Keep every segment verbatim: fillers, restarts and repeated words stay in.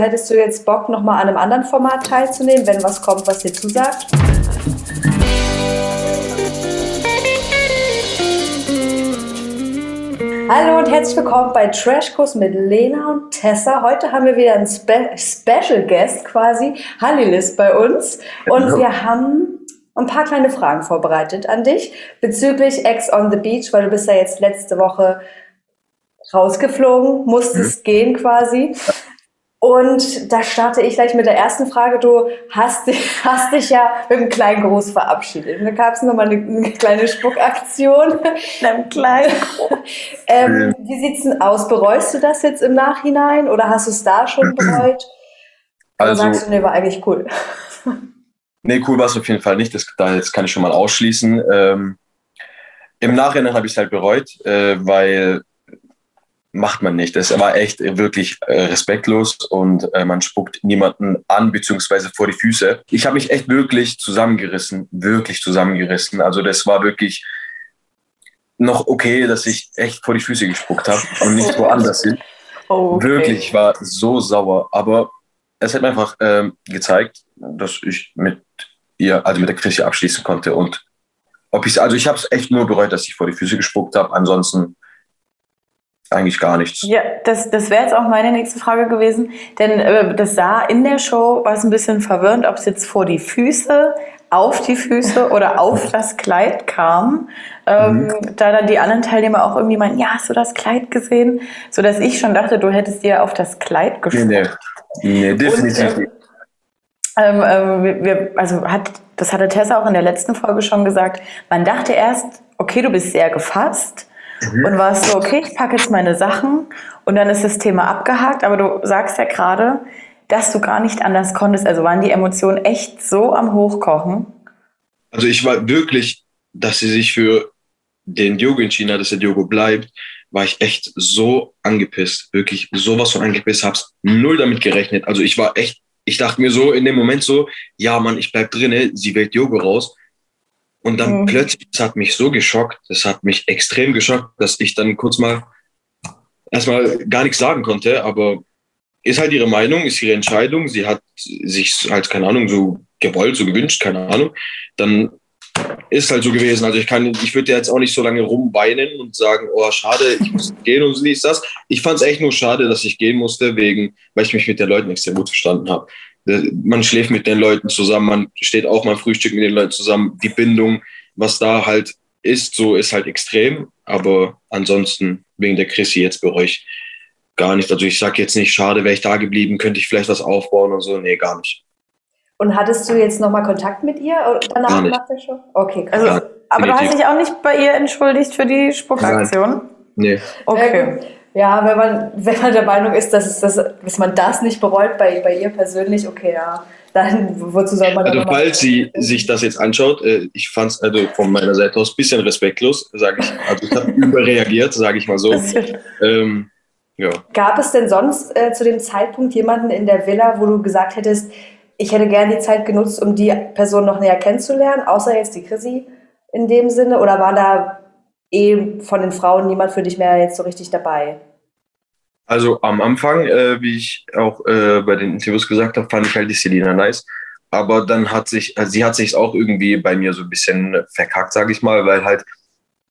Hättest du jetzt Bock, nochmal an einem anderen Format teilzunehmen, wenn was kommt, was dir zusagt? Hallo und herzlich willkommen bei Trashkurs mit Lena und Tessa. Heute haben wir wieder einen Spe Special Guest quasi. Halil ist bei uns und wir haben ein paar kleine Fragen vorbereitet an dich bezüglich Ex on the Beach, weil du bist ja jetzt letzte Woche rausgeflogen, musstest mhm. gehen quasi. Und da starte ich gleich mit der ersten Frage. Du hast dich, hast dich ja mit einem kleinen Gruß verabschiedet. Da gab es nochmal eine, eine kleine Spuckaktion. Mit einem kleinen Gruß. ähm, wie sieht es denn aus? Bereust du das jetzt im Nachhinein oder hast du es da schon bereut? Oder also, sagst du, nee, war eigentlich cool? Nee, cool war es auf jeden Fall nicht. Das, das kann ich schon mal ausschließen. Ähm, Im Nachhinein habe ich es halt bereut, äh, weil... macht man nicht. Das war echt wirklich äh, respektlos und äh, man spuckt niemanden an bzw. vor die Füße. Ich habe mich echt wirklich zusammengerissen, wirklich zusammengerissen. Also das war wirklich noch okay, dass ich echt vor die Füße gespuckt habe und nicht woanders hin. Okay. Wirklich, ich war so sauer. Aber es hat mir einfach ähm, gezeigt, dass ich mit ihr, also mit der Chrissy abschließen konnte. Und ob ich's, also ich habe es echt nur bereut, dass ich vor die Füße gespuckt habe. Ansonsten eigentlich gar nichts. Ja, das, das wäre jetzt auch meine nächste Frage gewesen, denn äh, das sah in der Show, war es ein bisschen verwirrend, ob es jetzt vor die Füße, auf die Füße oder auf das Kleid kam, ähm, mhm. da dann die anderen Teilnehmer auch irgendwie meinten, ja, hast du das Kleid gesehen? Sodass ich schon dachte, du hättest dir auf das Kleid gespuckt. Nee, nee, nee definitiv nicht. Ähm, ähm, wir, wir, also hat, das hatte Tessa auch in der letzten Folge schon gesagt, man dachte erst, okay, du bist sehr gefasst, und warst so, okay, ich packe jetzt meine Sachen und dann ist das Thema abgehakt. Aber du sagst ja gerade, dass du gar nicht anders konntest. Also waren die Emotionen echt so am Hochkochen? Also ich war wirklich, dass sie sich für den Diogo entschieden hat, dass der Diogo bleibt, war ich echt so angepisst. Wirklich sowas von angepisst. Hab's null damit gerechnet. Also ich war echt, ich dachte mir so in dem Moment so, ja Mann, ich bleib drinne, sie wählt Diogo raus. Und dann mhm. plötzlich, das hat mich so geschockt, das hat mich extrem geschockt, dass ich dann kurz mal erstmal gar nichts sagen konnte, aber ist halt ihre Meinung, ist ihre Entscheidung, sie hat sich halt, keine Ahnung, so gewollt, so gewünscht, keine Ahnung, dann ist halt so gewesen, also ich kann, ich würde jetzt auch nicht so lange rumweinen und sagen, oh schade, ich muss gehen und dies, das. Ich fand es echt nur schade, dass ich gehen musste, wegen, weil ich mich mit den Leuten extrem gut verstanden habe. Man schläft mit den Leuten zusammen, man steht auch mal Frühstück mit den Leuten zusammen. Die Bindung, was da halt ist, so ist halt extrem. Aber ansonsten, wegen der Chrissy jetzt bereue ich gar nicht. Also ich sage jetzt nicht, schade, wäre ich da geblieben, könnte ich vielleicht was aufbauen und so. Nee, gar nicht. Und hattest du jetzt nochmal Kontakt mit ihr? Danach gar nicht. Okay, krass. Also, aber du hast dich auch nicht bei ihr entschuldigt für die Spuckaktion? Nee. Okay. Ja, wenn man, wenn man der Meinung ist, dass, es das, dass man das nicht bereut bei, bei ihr persönlich, okay, ja, dann wozu soll man... Also falls sie sich das jetzt anschaut, ich fand es also von meiner Seite aus ein bisschen respektlos, sage ich, also ich habe überreagiert, sage ich mal so. ähm, ja. Gab es denn sonst äh, zu dem Zeitpunkt jemanden in der Villa, wo du gesagt hättest, ich hätte gerne die Zeit genutzt, um die Person noch näher kennenzulernen, außer jetzt die Chrissy in dem Sinne, oder war da eh von den Frauen niemand für dich mehr jetzt so richtig dabei? Also am Anfang, äh, wie ich auch äh, bei den Interviews gesagt habe, fand ich halt die Selina nice. Aber dann hat sich, also sie hat sich auch irgendwie bei mir so ein bisschen verkackt, sage ich mal, weil halt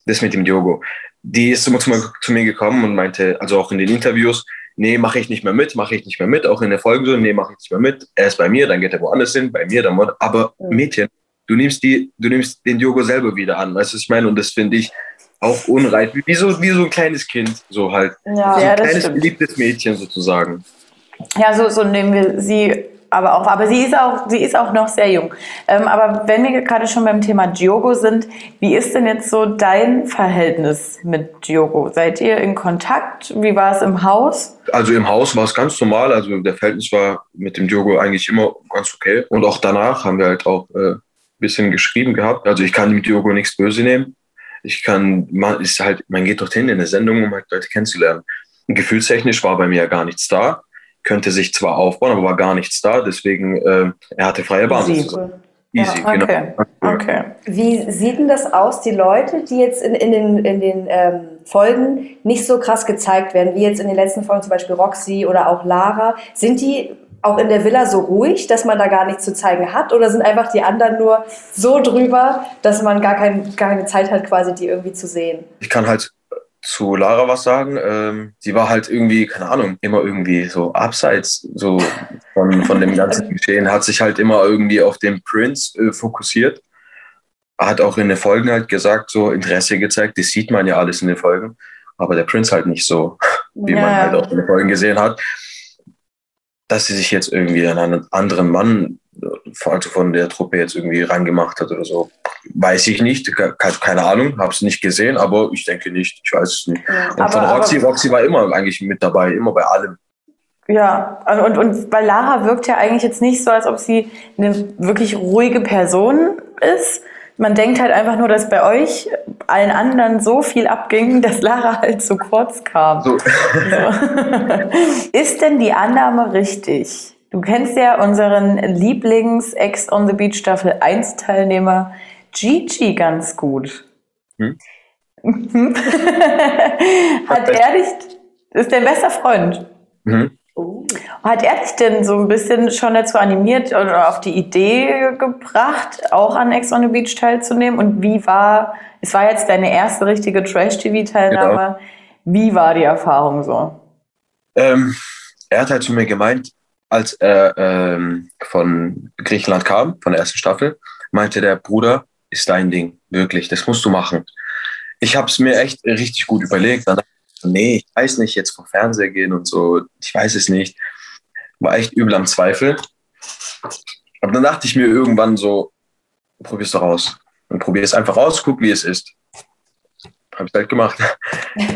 das mit dem Diogo. Die ist immer zu, zu mir gekommen und meinte, also auch in den Interviews, nee, mache ich nicht mehr mit, mache ich nicht mehr mit. Auch in der Folge so, nee, mache ich nicht mehr mit. Er ist bei mir, dann geht er woanders hin, bei mir, dann woanders. Aber mhm. Mädchen, du nimmst, die, du nimmst den Diogo selber wieder an, weißt du, was ich meine? Und das finde ich auch unreif, wie so, wie so ein kleines Kind, so halt. Ja, so ein ja, kleines, beliebtes Mädchen sozusagen. Ja, so, so nehmen wir sie aber auch. Aber sie ist auch, sie ist auch noch sehr jung. Ähm, aber wenn wir gerade schon beim Thema Diogo sind, wie ist denn jetzt so dein Verhältnis mit Diogo? Seid ihr in Kontakt? Wie war es im Haus? Also im Haus war es ganz normal. Also der Verhältnis war mit dem Diogo eigentlich immer ganz okay. Und auch danach haben wir halt auch äh, ein bisschen geschrieben gehabt. Also ich kann mit Diogo nichts böse nehmen. Ich kann, man ist halt, man geht dorthin in eine Sendung, um halt Leute kennenzulernen. Und gefühlstechnisch war bei mir ja gar nichts da. Könnte sich zwar aufbauen, aber war gar nichts da. Deswegen, äh, er hatte freie Bahn. Easy, Easy ja, okay. Genau. Okay. Wie sieht denn das aus, die Leute, die jetzt in, in den, in den ähm, Folgen nicht so krass gezeigt werden, wie jetzt in den letzten Folgen zum Beispiel Roxy oder auch Lara. Sind die auch in der Villa so ruhig, dass man da gar nichts zu zeigen hat? Oder sind einfach die anderen nur so drüber, dass man gar, kein, gar keine Zeit hat, quasi die irgendwie zu sehen? Ich kann halt zu Lara was sagen. Ähm, die war halt irgendwie, keine Ahnung, immer irgendwie so abseits so von, von dem ganzen Geschehen. Hat sich halt immer irgendwie auf den Prince äh, fokussiert. Hat auch in den Folgen halt gesagt, so Interesse gezeigt. Das sieht man ja alles in den Folgen. Aber der Prince halt nicht so, wie ja. man halt auch in den Folgen gesehen hat. Dass sie sich jetzt irgendwie an einen anderen Mann, also von der Truppe jetzt irgendwie rangemacht hat oder so, weiß ich nicht, keine Ahnung, habe es nicht gesehen, aber ich denke nicht, ich weiß es nicht. Ja, und aber, von Roxy, aber, Roxy war immer eigentlich mit dabei, immer bei allem. Ja, und, und bei Lara wirkt ja eigentlich jetzt nicht so, als ob sie eine wirklich ruhige Person ist. Man denkt halt einfach nur, dass bei euch allen anderen so viel abging, dass Lara halt zu kurz kam. So. So. Ist denn die Annahme richtig? Du kennst ja unseren Lieblings-Ex on the Beach Staffel eins Teilnehmer Gigi ganz gut. Hm? Hat er dich, ist dein bester Freund. Mhm. Hat er dich denn so ein bisschen schon dazu animiert oder auf die Idee gebracht, auch an Ex on the Beach teilzunehmen? Und wie war, es war jetzt deine erste richtige Trash-T V-Teilnahme, genau. Wie war die Erfahrung so? Ähm, er hat halt zu mir gemeint, als er ähm, von Griechenland kam, von der ersten Staffel, meinte der Bruder, ist dein Ding, wirklich, das musst du machen. Ich habe es mir echt richtig gut überlegt, dann nee, ich weiß nicht, jetzt vom Fernseher gehen und so, ich weiß es nicht. War echt übel am Zweifel. Aber dann dachte ich mir irgendwann so, probier's doch raus. Und probier es einfach raus, guck, wie es ist. Habe ich halt gemacht.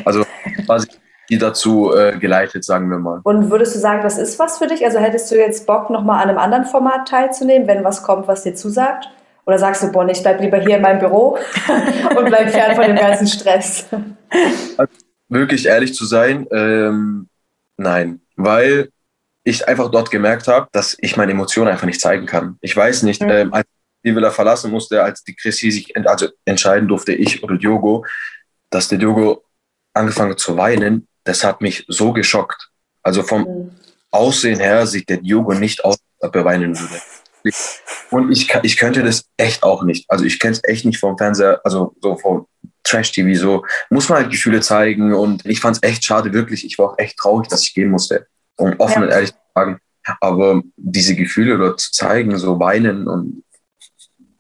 Also quasi die dazu äh, geleitet, sagen wir mal. Und würdest du sagen, das ist was für dich? Also hättest du jetzt Bock, nochmal an einem anderen Format teilzunehmen, wenn was kommt, was dir zusagt? Oder sagst du, boah, ich bleib lieber hier in meinem Büro und bleib fern von dem ganzen Stress? Also, wirklich ehrlich zu sein, ähm, nein, weil ich einfach dort gemerkt habe, dass ich meine Emotionen einfach nicht zeigen kann. Ich weiß nicht, mhm. ähm, als ich die Villa verlassen musste, als die Chrissy sich ent also entscheiden durfte, ich oder Diogo, dass der Diogo angefangen zu weinen, das hat mich so geschockt. Also vom mhm. Aussehen her sieht der Diogo nicht aus, ob er weinen würde. Und ich, ich könnte das echt auch nicht. Also ich kenne es echt nicht vom Fernseher, also so vom Trash-T V, so muss man halt Gefühle zeigen. Und ich fand es echt schade, wirklich. Ich war auch echt traurig, dass ich gehen musste, um offen ja. und ehrlich zu sagen. Aber diese Gefühle dort zu zeigen, so weinen, und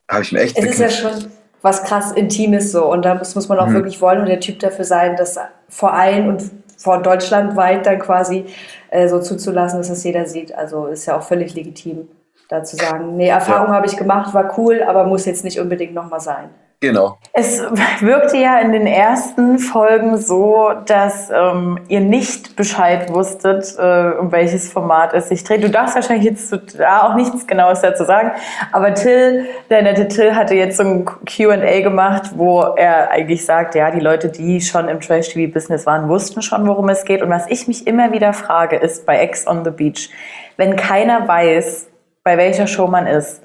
habe ich mir echt... Es ist ja schon was krass Intimes so. Und da muss, muss man auch mhm. wirklich wollen und der Typ dafür sein, das vor allen und vor deutschlandweit dann quasi äh, so zuzulassen, dass das jeder sieht. Also ist ja auch völlig legitim, da zu sagen, nee, Erfahrung ja. habe ich gemacht, war cool, aber muss jetzt nicht unbedingt nochmal sein. Genau. Es wirkte ja in den ersten Folgen so, dass ähm, ihr nicht Bescheid wusstet, äh, um welches Format es sich dreht. Du darfst wahrscheinlich jetzt da auch nichts Genaues dazu sagen, aber Till, der nette Till, hatte jetzt so ein Q und A gemacht, wo er eigentlich sagt, ja, die Leute, die schon im Trash-T V-Business waren, wussten schon, worum es geht. Und was ich mich immer wieder frage, ist bei Ex on the Beach, wenn keiner weiß, bei welcher Show man ist.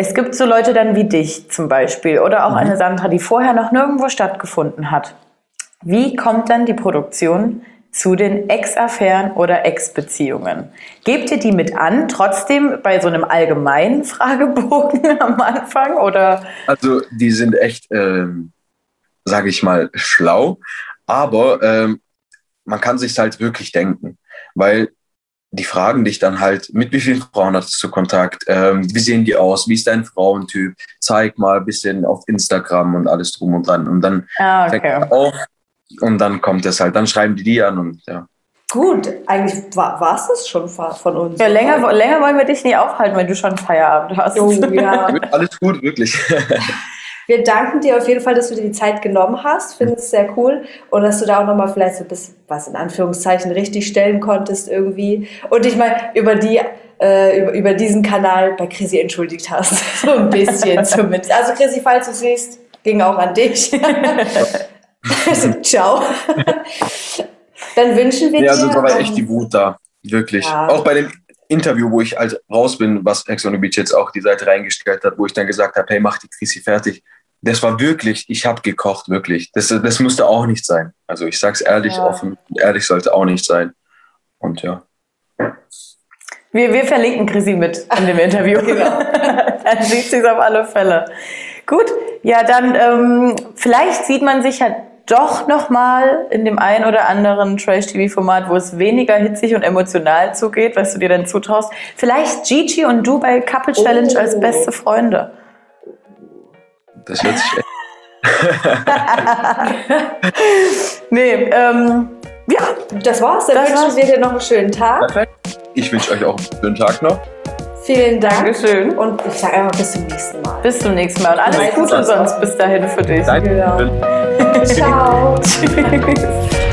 Es gibt so Leute dann wie dich zum Beispiel oder auch mhm. eine Sandra, die vorher noch nirgendwo stattgefunden hat. Wie kommt dann die Produktion zu den Ex-Affären oder Ex-Beziehungen? Gebt ihr die mit an, trotzdem bei so einem allgemeinen Fragebogen am Anfang? Oder? Also die sind echt, ähm, sage ich mal, schlau, aber ähm, man kann sich halt wirklich denken, weil die fragen dich dann halt, mit wie vielen Frauen hattest du Kontakt? Ähm, wie sehen die aus? Wie ist dein Frauentyp? Zeig mal ein bisschen auf Instagram und alles drum und dran. Und dann ah, okay. fängt auf und dann kommt das halt. Dann schreiben die die an und ja. Gut, eigentlich war es das schon von uns. Ja, länger, länger wollen wir dich nicht aufhalten, wenn du schon Feierabend hast. Oh, ja. Alles gut, wirklich. Wir danken dir auf jeden Fall, dass du dir die Zeit genommen hast. Finde es sehr cool. Und dass du da auch nochmal vielleicht so ein bisschen was in Anführungszeichen richtig stellen konntest irgendwie. Und dich mal über, die, äh, über, über diesen Kanal bei Chrissy entschuldigt hast. So ein bisschen zumindest. Also Chrissy, falls du siehst, ging auch an dich. Also, ciao. Dann wünschen wir ja, dir... Ja, also da war echt die Wut da. Wirklich. Ja. Auch bei dem Interview, wo ich also raus bin, was Ex on the Beach jetzt auch die Seite reingestellt hat, wo ich dann gesagt habe, hey, mach die Chrissy fertig. Das war wirklich, ich habe gekocht, wirklich. Das, das musste auch nicht sein. Also ich sag's ehrlich, ja. offen, ehrlich soll es auch nicht sein. Und ja. Wir, wir verlinken Chrissy mit in dem Interview. Genau. Dann sieht sie es auf alle Fälle. Gut, ja dann, ähm, vielleicht sieht man sich ja doch nochmal in dem einen oder anderen Trash-T V-Format, wo es weniger hitzig und emotional zugeht, was du dir dann zutraust. Vielleicht Gigi und du bei Couple Challenge oh. als beste Freunde. Das hört sich echt. Nee, ähm, ja, das war's. Dann das wünschen wir dir noch einen schönen Tag. Perfekt. Ich wünsche euch auch einen schönen Tag noch. Vielen Dank. Dankeschön. Und ich sage einfach bis zum nächsten Mal. Bis zum nächsten Mal. Und alles Gute sonst bis dahin für dich. Danke. Genau. Ciao. Tschüss.